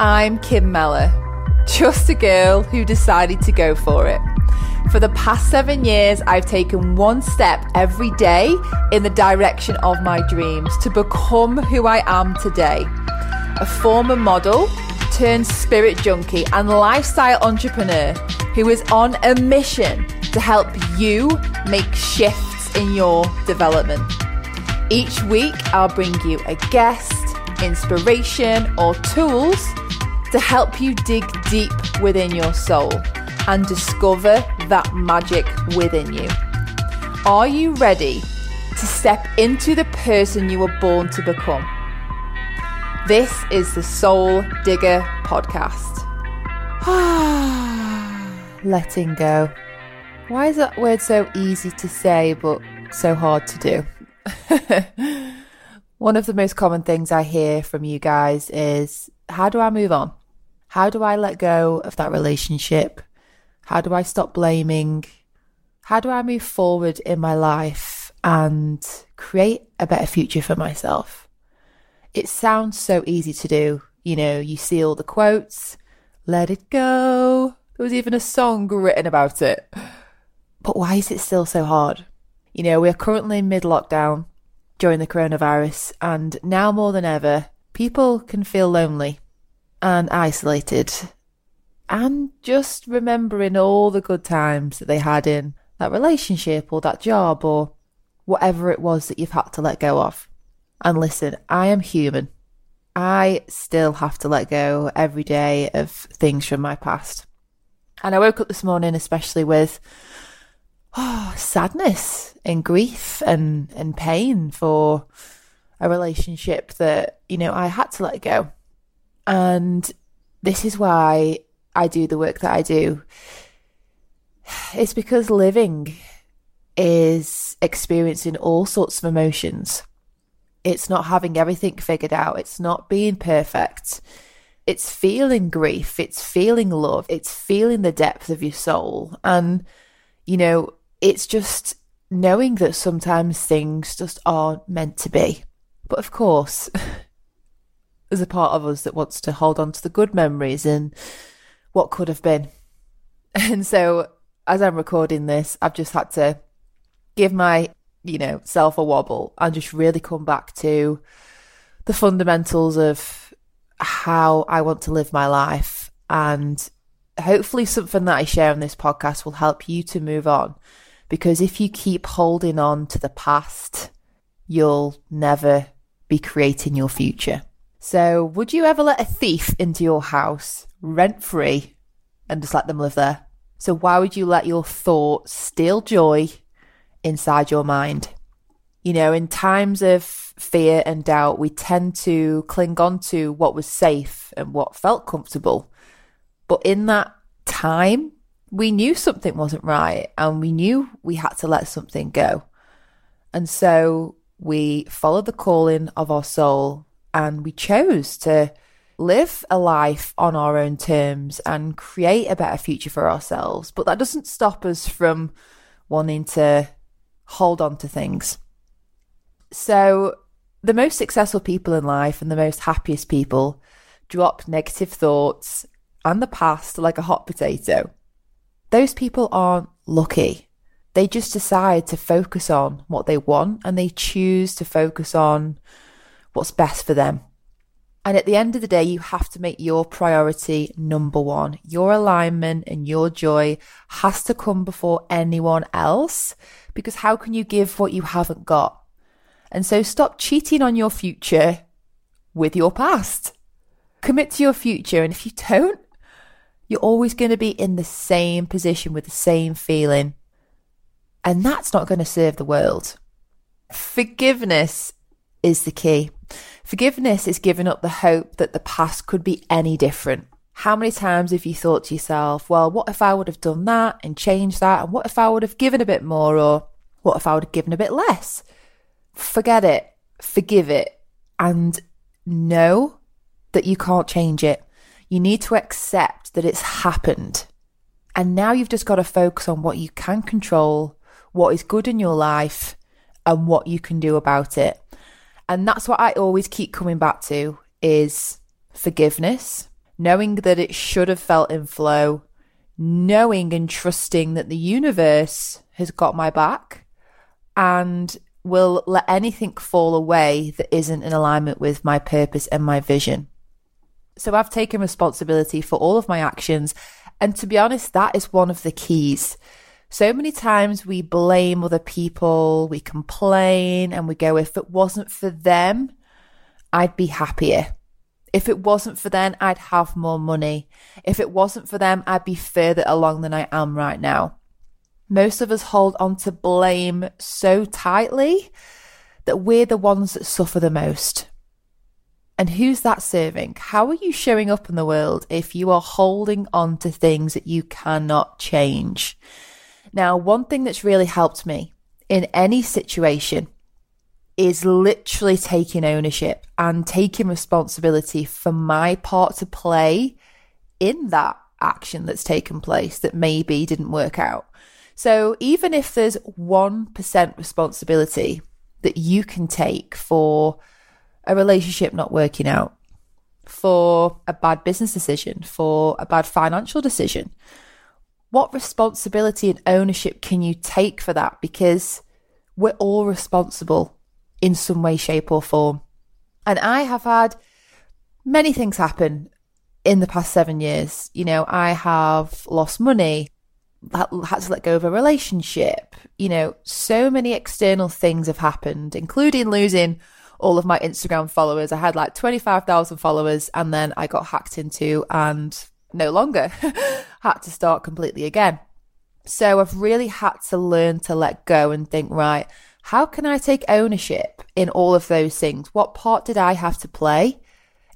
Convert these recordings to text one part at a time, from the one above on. I'm Kim Mellor, just a girl who decided to go for it. For the past 7 years, I've taken one step every day in the direction of my dreams to become who I am today. A former model turned spirit junkie and lifestyle entrepreneur who is on a mission to help you make shifts in your development. Each week, I'll bring you a guest, inspiration, or tools to help you dig deep within your soul and discover that magic within you. Are you ready to step into the person you were born to become? This is the Soul Digger Podcast. Letting go. Why is that word so easy to say but so hard to do? One of the most common things I hear from you guys is, how do I move on? How do I let go of that relationship? How do I stop blaming? How do I move forward in my life and create a better future for myself? It sounds so easy to do. You know, you see all the quotes, let it go. There was even a song written about it. But why is it still so hard? You know, we're currently in mid-lockdown during the coronavirus, and now more than ever, people can feel lonely and isolated, and just remembering all the good times that they had in that relationship or that job or whatever it was that you've had to let go of. And listen, I am human. I still have to let go every day of things from my past. And I woke up this morning especially with sadness and grief and pain for a relationship that, you know, I had to let go. And this is why I do the work that I do. It's because living is experiencing all sorts of emotions. It's not having everything figured out. It's not being perfect. It's feeling grief. It's feeling love. It's feeling the depth of your soul. And, you know, it's just knowing that sometimes things just aren't meant to be. But of course, there's a part of us that wants to hold on to the good memories and what could have been. And so as I'm recording this, I've just had to give my, you know, self a wobble and just really come back to the fundamentals of how I want to live my life. And hopefully something that I share on this podcast will help you to move on. Because if you keep holding on to the past, you'll never be creating your future. So would you ever let a thief into your house rent free and just let them live there? So why would you let your thoughts steal joy inside your mind? You know, in times of fear and doubt, we tend to cling on to what was safe and what felt comfortable. But in that time, we knew something wasn't right and we knew we had to let something go. And so we followed the calling of our soul and we chose to live a life on our own terms and create a better future for ourselves. But that doesn't stop us from wanting to hold on to things. So the most successful people in life and the most happiest people drop negative thoughts and the past like a hot potato. Those people aren't lucky. They just decide to focus on what they want and they choose to focus on what's best for them. And at the end of the day, you have to make your priority number one. Your alignment and your joy has to come before anyone else, because how can you give what you haven't got? And so stop cheating on your future with your past. Commit to your future, and if you don't, you're always going to be in the same position with the same feeling. And that's not going to serve the world. Forgiveness is the key. Forgiveness is giving up the hope that the past could be any different. How many times have you thought to yourself, well, what if I would have done that and changed that? And what if I would have given a bit more? Or what if I would have given a bit less? Forget it, forgive it, and know that you can't change it. You need to accept that it's happened. And now you've just got to focus on what you can control, what is good in your life, and what you can do about it. And that's what I always keep coming back to, is forgiveness, knowing that it should have felt in flow, knowing and trusting that the universe has got my back and will let anything fall away that isn't in alignment with my purpose and my vision. So I've taken responsibility for all of my actions. And to be honest, that is one of the keys. So many times we blame other people, we complain, and we go, if it wasn't for them, I'd be happier. If it wasn't for them, I'd have more money. If it wasn't for them, I'd be further along than I am right now. Most of us hold on to blame so tightly that we're the ones that suffer the most. And who's that serving? How are you showing up in the world if you are holding on to things that you cannot change? Now, one thing that's really helped me in any situation is literally taking ownership and taking responsibility for my part to play in that action that's taken place that maybe didn't work out. So even if there's 1% responsibility that you can take for a relationship not working out, for a bad business decision, for a bad financial decision, what responsibility and ownership can you take for that? Because we're all responsible in some way, shape or form. And I have had many things happen in the past 7 years. You know, I have lost money, had to let go of a relationship. You know, so many external things have happened, including losing all of my Instagram followers. I had like 25,000 followers and then I got hacked into and no longer had to start completely again. So I've really had to learn to let go and think, right, how can I take ownership in all of those things? What part did I have to play?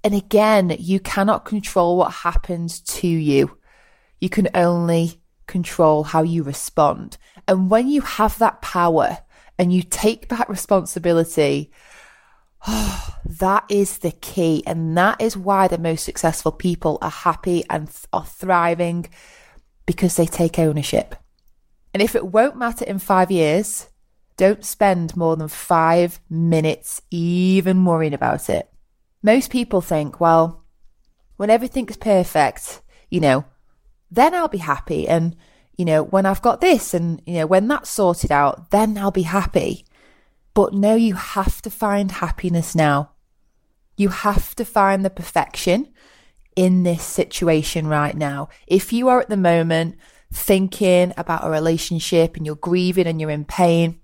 And again, you cannot control what happens to you. You can only control how you respond. And when you have that power and you take back responsibility, oh, that is the key. And that is why the most successful people are happy and are thriving, because they take ownership. And if it won't matter in 5 years, don't spend more than 5 minutes even worrying about it. Most people think, well, when everything's perfect, you know, then I'll be happy. And, you know, when I've got this and, you know, when that's sorted out, then I'll be happy. But no, you have to find happiness now. You have to find the perfection in this situation right now. If you are at the moment thinking about a relationship and you're grieving and you're in pain,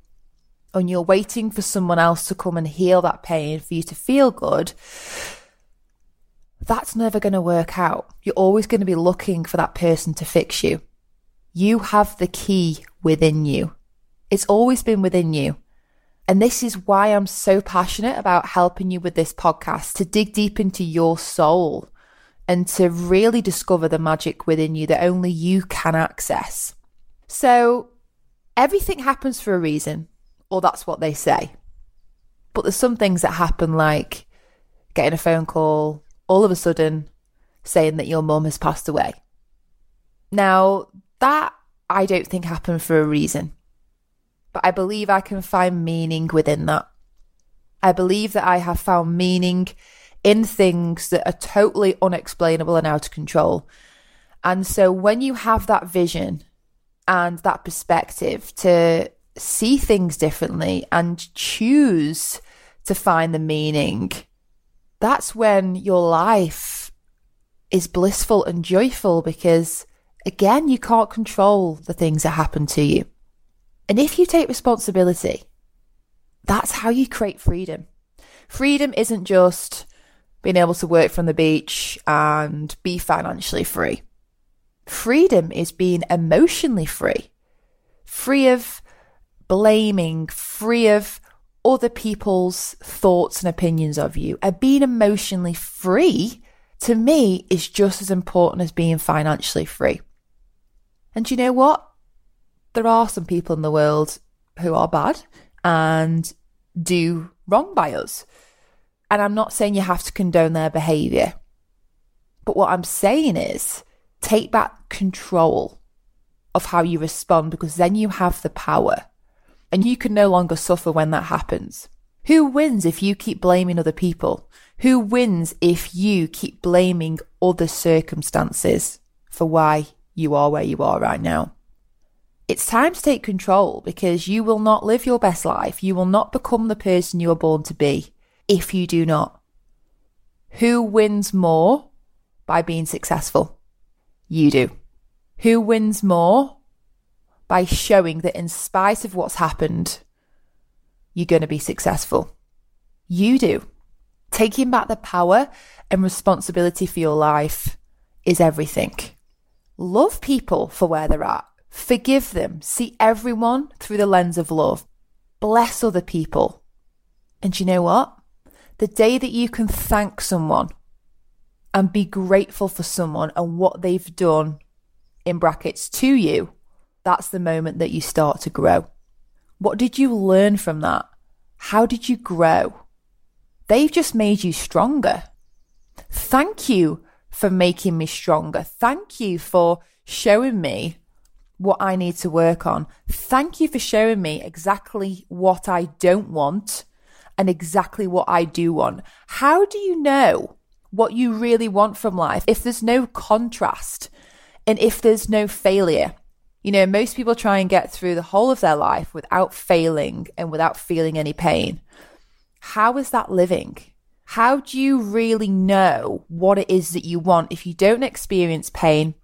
and you're waiting for someone else to come and heal that pain for you to feel good, that's never going to work out. You're always going to be looking for that person to fix you. You have the key within you. It's always been within you. And this is why I'm so passionate about helping you with this podcast, to dig deep into your soul and to really discover the magic within you that only you can access. So everything happens for a reason. Or that's what they say. But there's some things that happen, like getting a phone call all of a sudden saying that your mum has passed away. Now, that I don't think happened for a reason. But I believe I can find meaning within that. I believe that I have found meaning in things that are totally unexplainable and out of control. And so when you have that vision and that perspective to see things differently and choose to find the meaning, that's when your life is blissful and joyful, because again, you can't control the things that happen to you. And if you take responsibility, that's how you create freedom. Freedom isn't just being able to work from the beach and be financially free. Freedom is being emotionally free, free of blaming, free of other people's thoughts and opinions of you. And being emotionally free, to me, is just as important as being financially free. And you know what? There are some people in the world who are bad and do wrong by us. And I'm not saying you have to condone their behavior. But what I'm saying is, take back control of how you respond, because then you have the power. And you can no longer suffer when that happens. Who wins if you keep blaming other people? Who wins if you keep blaming other circumstances for why you are where you are right now? It's time to take control, because you will not live your best life. You will not become the person you are born to be if you do not. Who wins more by being successful? You do. Who wins more by showing that in spite of what's happened, you're going to be successful? You do. Taking back the power and responsibility for your life is everything. Love people for where they're at. Forgive them. See everyone through the lens of love. Bless other people. And you know what? The day that you can thank someone and be grateful for someone and what they've done, in brackets, to you, that's the moment that you start to grow. What did you learn from that? How did you grow? They've just made you stronger. Thank you for making me stronger. Thank you for showing me what I need to work on. Thank you for showing me exactly what I don't want and exactly what I do want. How do you know what you really want from life if there's no contrast and if there's no failure? You know, most people try and get through the whole of their life without failing and without feeling any pain. How is that living? How do you really know what it is that you want if you don't experience pain,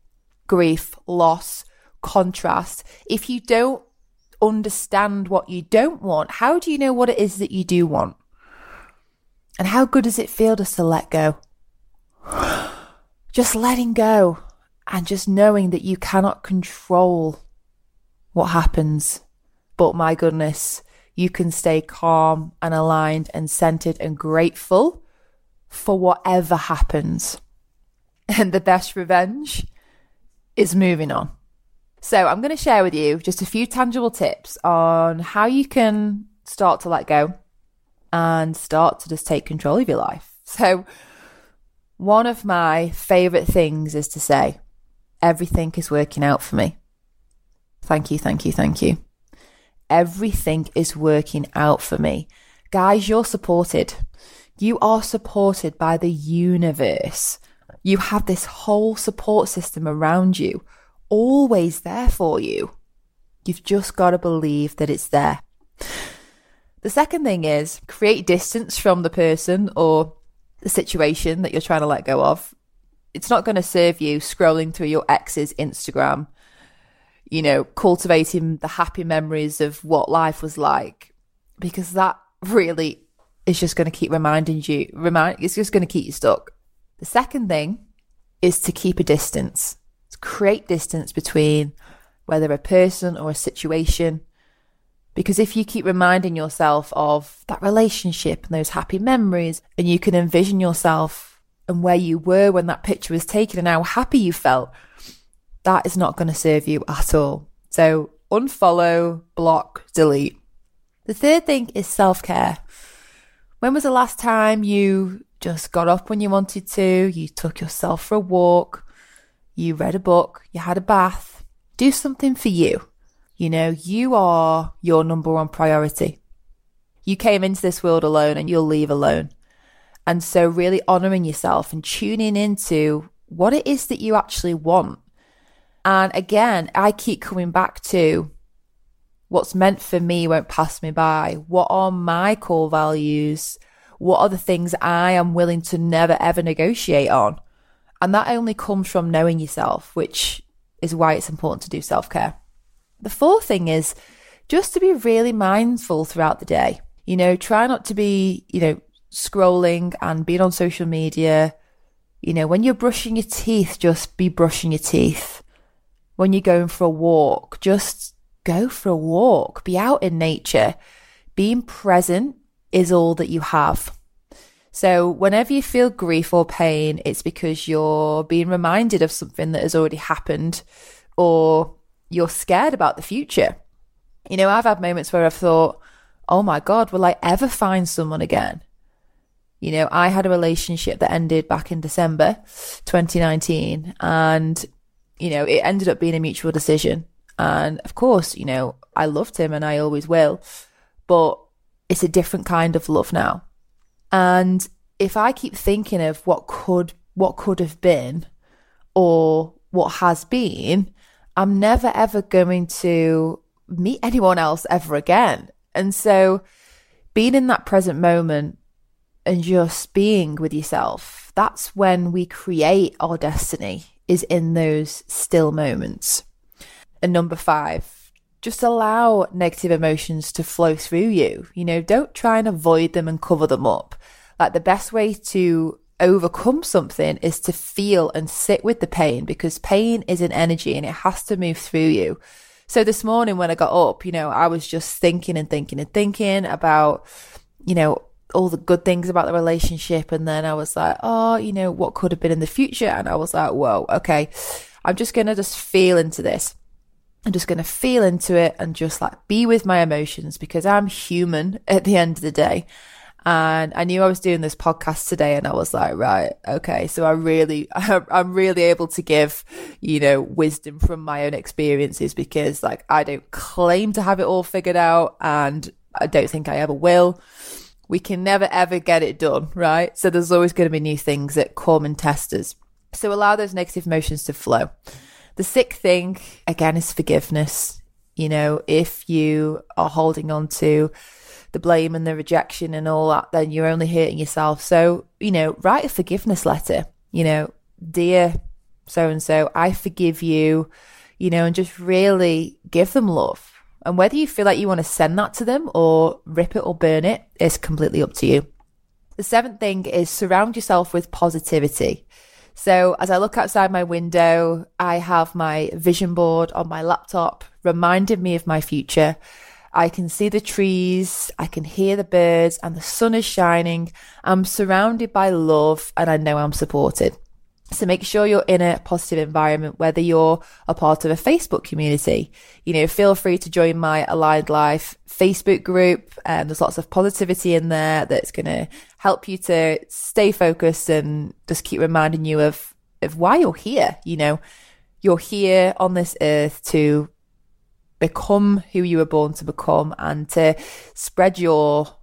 grief, loss, contrast? If you don't understand what you don't want, how do you know what it is that you do want? And how good does it feel just to let go? Just letting go and just knowing that you cannot control what happens. But my goodness, you can stay calm and aligned and centered and grateful for whatever happens. And the best revenge is moving on. So I'm going to share with you just a few tangible tips on how you can start to let go and start to just take control of your life. So one of my favorite things is to say, everything is working out for me. Thank you, thank you, thank you. Everything is working out for me. Guys, you're supported. You are supported by the universe. You have this whole support system around you, always there for you. You've just got to believe that it's there. The second thing is create distance from the person or the situation that you're trying to let go of. It's not going to serve you scrolling through your ex's Instagram, you know, cultivating the happy memories of what life was like, because that really is just going to keep it's just going to keep you stuck. The second thing is to keep a distance. Create distance between whether a person or a situation, because if you keep reminding yourself of that relationship and those happy memories, and you can envision yourself and where you were when that picture was taken and how happy you felt, that is not going to serve you at all. So unfollow, block, delete. The third thing is self-care. When was the last time you just got up when you wanted to, you took yourself for a walk, you read a book, you had a bath? Do something for you. You know, you are your number one priority. You came into this world alone and you'll leave alone. And so really honouring yourself and tuning into what it is that you actually want. And again, I keep coming back to what's meant for me won't pass me by. What are my core values? What are the things I am willing to never, ever negotiate on? And that only comes from knowing yourself, which is why it's important to do self-care. The fourth thing is just to be really mindful throughout the day. You know, try not to be, scrolling and being on social media. You know, when you're brushing your teeth, just be brushing your teeth. When you're going for a walk, just go for a walk. Be out in nature. Being present is all that you have. So whenever you feel grief or pain, it's because you're being reminded of something that has already happened, or you're scared about the future. You know, I've had moments where I've thought, oh my God, will I ever find someone again? You know, I had a relationship that ended back in December 2019, and, it ended up being a mutual decision. And of course, I loved him and I always will, but it's a different kind of love now. And if I keep thinking of what could have been or what has been, I'm never ever going to meet anyone else ever again. And so being in that present moment and just being with yourself, that's when we create our destiny, is in those still moments. And 5, just allow negative emotions to flow through you. You know, don't try and avoid them and cover them up. Like, the best way to overcome something is to feel and sit with the pain, because pain is an energy and it has to move through you. So this morning when I got up, you know, I was just thinking about, you know, all the good things about the relationship. And then I was like, oh, you know, what could have been in the future? And I was like, whoa, okay, I'm just going to just feel into this. I'm just going to feel into it and just like be with my emotions, because I'm human at the end of the day. And I knew I was doing this podcast today, and I was like, right, okay, so I'm really able to give, you know, wisdom from my own experiences, because like, I don't claim to have it all figured out, and I don't think I ever will. We can never ever get it done, right? So there's always going to be new things that come and test us. So allow those negative emotions to flow. The 6th thing, again, is forgiveness. You know, if you are holding on to the blame and the rejection and all that, then you're only hurting yourself. So, you know, write a forgiveness letter, you know, dear so-and-so, I forgive you, you know, and just really give them love. And whether you feel like you want to send that to them or rip it or burn it, it's completely up to you. The 7th thing is surround yourself with positivity. So as I look outside my window, I have my vision board on my laptop, reminding me of my future. I can see the trees, I can hear the birds, and the sun is shining. I'm surrounded by love, and I know I'm supported. So make sure you're in a positive environment, whether you're a part of a Facebook community. You know, feel free to join my Aligned Life Facebook group, and there's lots of positivity in there that's going to help you to stay focused and just keep reminding you of why you're here. You know, you're here on this earth to become who you were born to become and to spread your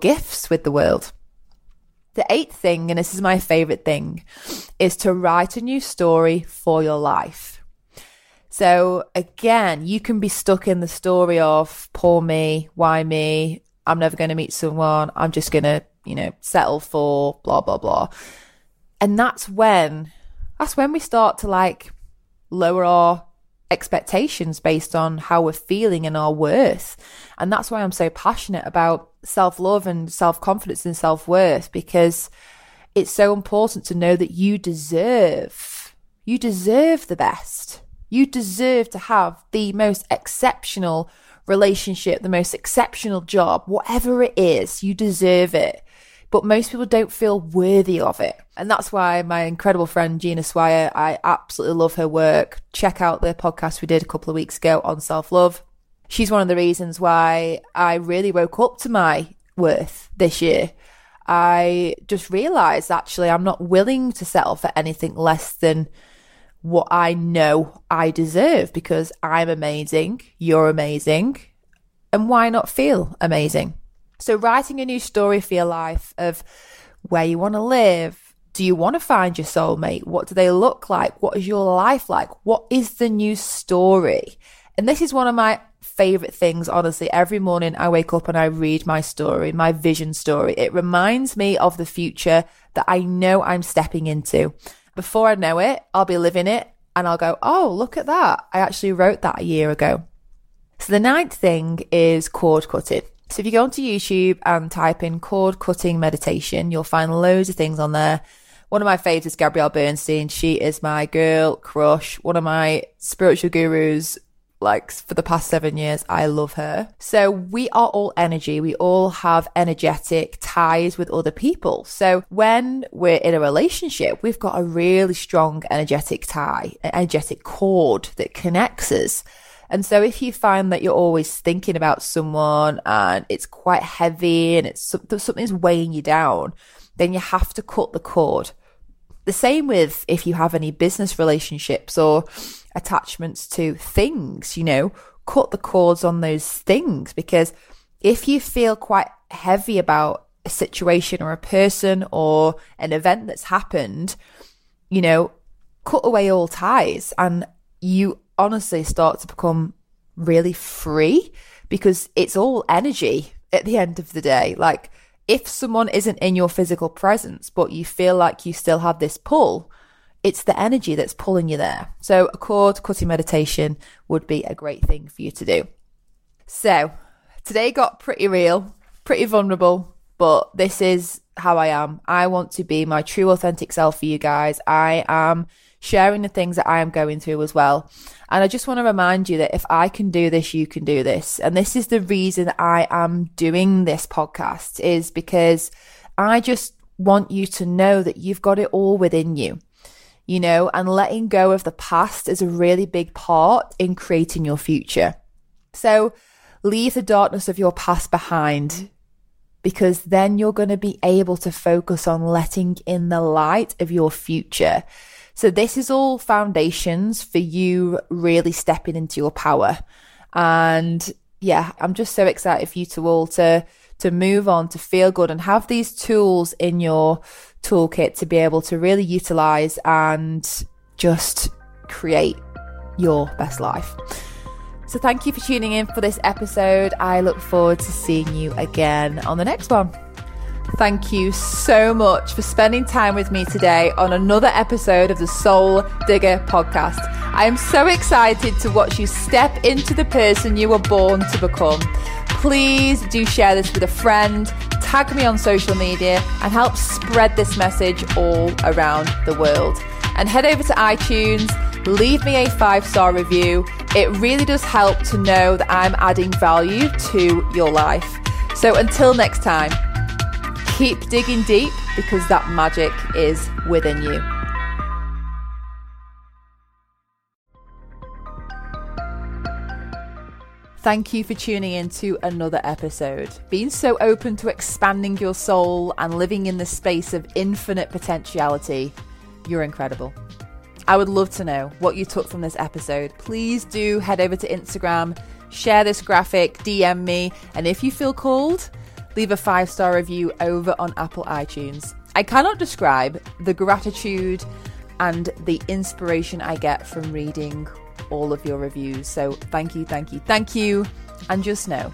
gifts with the world. The 8th thing, and this is my favorite thing, is to write a new story for your life. So again, you can be stuck in the story of poor me, why me, I'm never going to meet someone, I'm just going to, you know, settle for blah, blah, blah. And that's when we start to like lower our expectations based on how we're feeling and our worth. And that's why I'm so passionate about self-love and self-confidence and self-worth, because it's so important to know that you deserve the best. You deserve to have the most exceptional relationship, the most exceptional job, whatever it is, you deserve it. But most people don't feel worthy of it. And that's why my incredible friend Gina Swire, I absolutely love her work. Check out the podcast we did a couple of weeks ago on self-love. She's one of the reasons why I really woke up to my worth this year. I just realized, actually, I'm not willing to settle for anything less than what I know I deserve, because I'm amazing, you're amazing, and why not feel amazing? So writing a new story for your life of where you want to live. Do you want to find your soulmate? What do they look like? What is your life like? What is the new story? And this is one of my favorite things, honestly. Every morning I wake up and I read my story, my vision story. It reminds me of the future that I know I'm stepping into. Before I know it, I'll be living it and I'll go, oh, look at that. I actually wrote that a year ago. So the 9th thing is cord cutting. So if you go onto YouTube and type in cord cutting meditation, you'll find loads of things on there. One of my faves is Gabrielle Bernstein. She is my girl crush, one of my spiritual gurus, like for the past 7 years. I love her. So we are all energy. We all have energetic ties with other people. So when we're in a relationship, we've got a really strong energetic tie, an energetic cord that connects us. And so if you find that you're always thinking about someone and it's quite heavy and it's something's weighing you down, then you have to cut the cord. The same with if you have any business relationships or attachments to things, you know, cut the cords on those things, because if you feel quite heavy about a situation or a person or an event that's happened, you know, cut away all ties, and you honestly start to become really free, because it's all energy at the end of the day. Like, if someone isn't in your physical presence, but you feel like you still have this pull, it's the energy that's pulling you there. So a cord cutting meditation would be a great thing for you to do. So today got pretty real, pretty vulnerable, but this is how I am. I want to be my true authentic self for you guys. I am sharing the things that I am going through as well. And I just want to remind you that if I can do this, you can do this. And this is the reason I am doing this podcast, is because I just want you to know that you've got it all within you, you know, and letting go of the past is a really big part in creating your future. So leave the darkness of your past behind, because then you're going to be able to focus on letting in the light of your future. So this is all foundations for you really stepping into your power. And yeah, I'm just so excited for you to all to move on, to feel good, and have these tools in your toolkit to be able to really utilize and just create your best life. So thank you for tuning in for this episode. I look forward to seeing you again on the next one. Thank you so much for spending time with me today on another episode of the Soul Digger Podcast. I am so excited to watch you step into the person you were born to become. Please do share this with a friend, tag me on social media, and help spread this message all around the world. And head over to iTunes, leave me a 5-star review. It really does help to know that I'm adding value to your life. So until next time, keep digging deep, because that magic is within you. Thank you for tuning in to another episode. Being so open to expanding your soul and living in the space of infinite potentiality, you're incredible. I would love to know what you took from this episode. Please do head over to Instagram, share this graphic, DM me, and if you feel called, leave a 5-star review over on Apple iTunes. I cannot describe the gratitude and the inspiration I get from reading all of your reviews. So thank you, thank you, thank you. And just know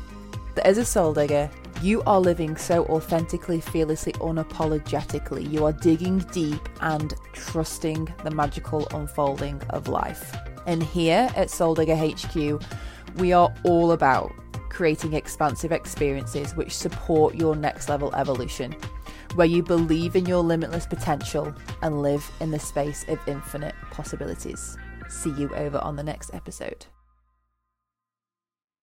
that as a soul digger, you are living so authentically, fearlessly, unapologetically. You are digging deep and trusting the magical unfolding of life. And here at Soul Digger HQ, we are all about creating expansive experiences which support your next level evolution, where you believe in your limitless potential and live in the space of infinite possibilities. See you over on the next episode.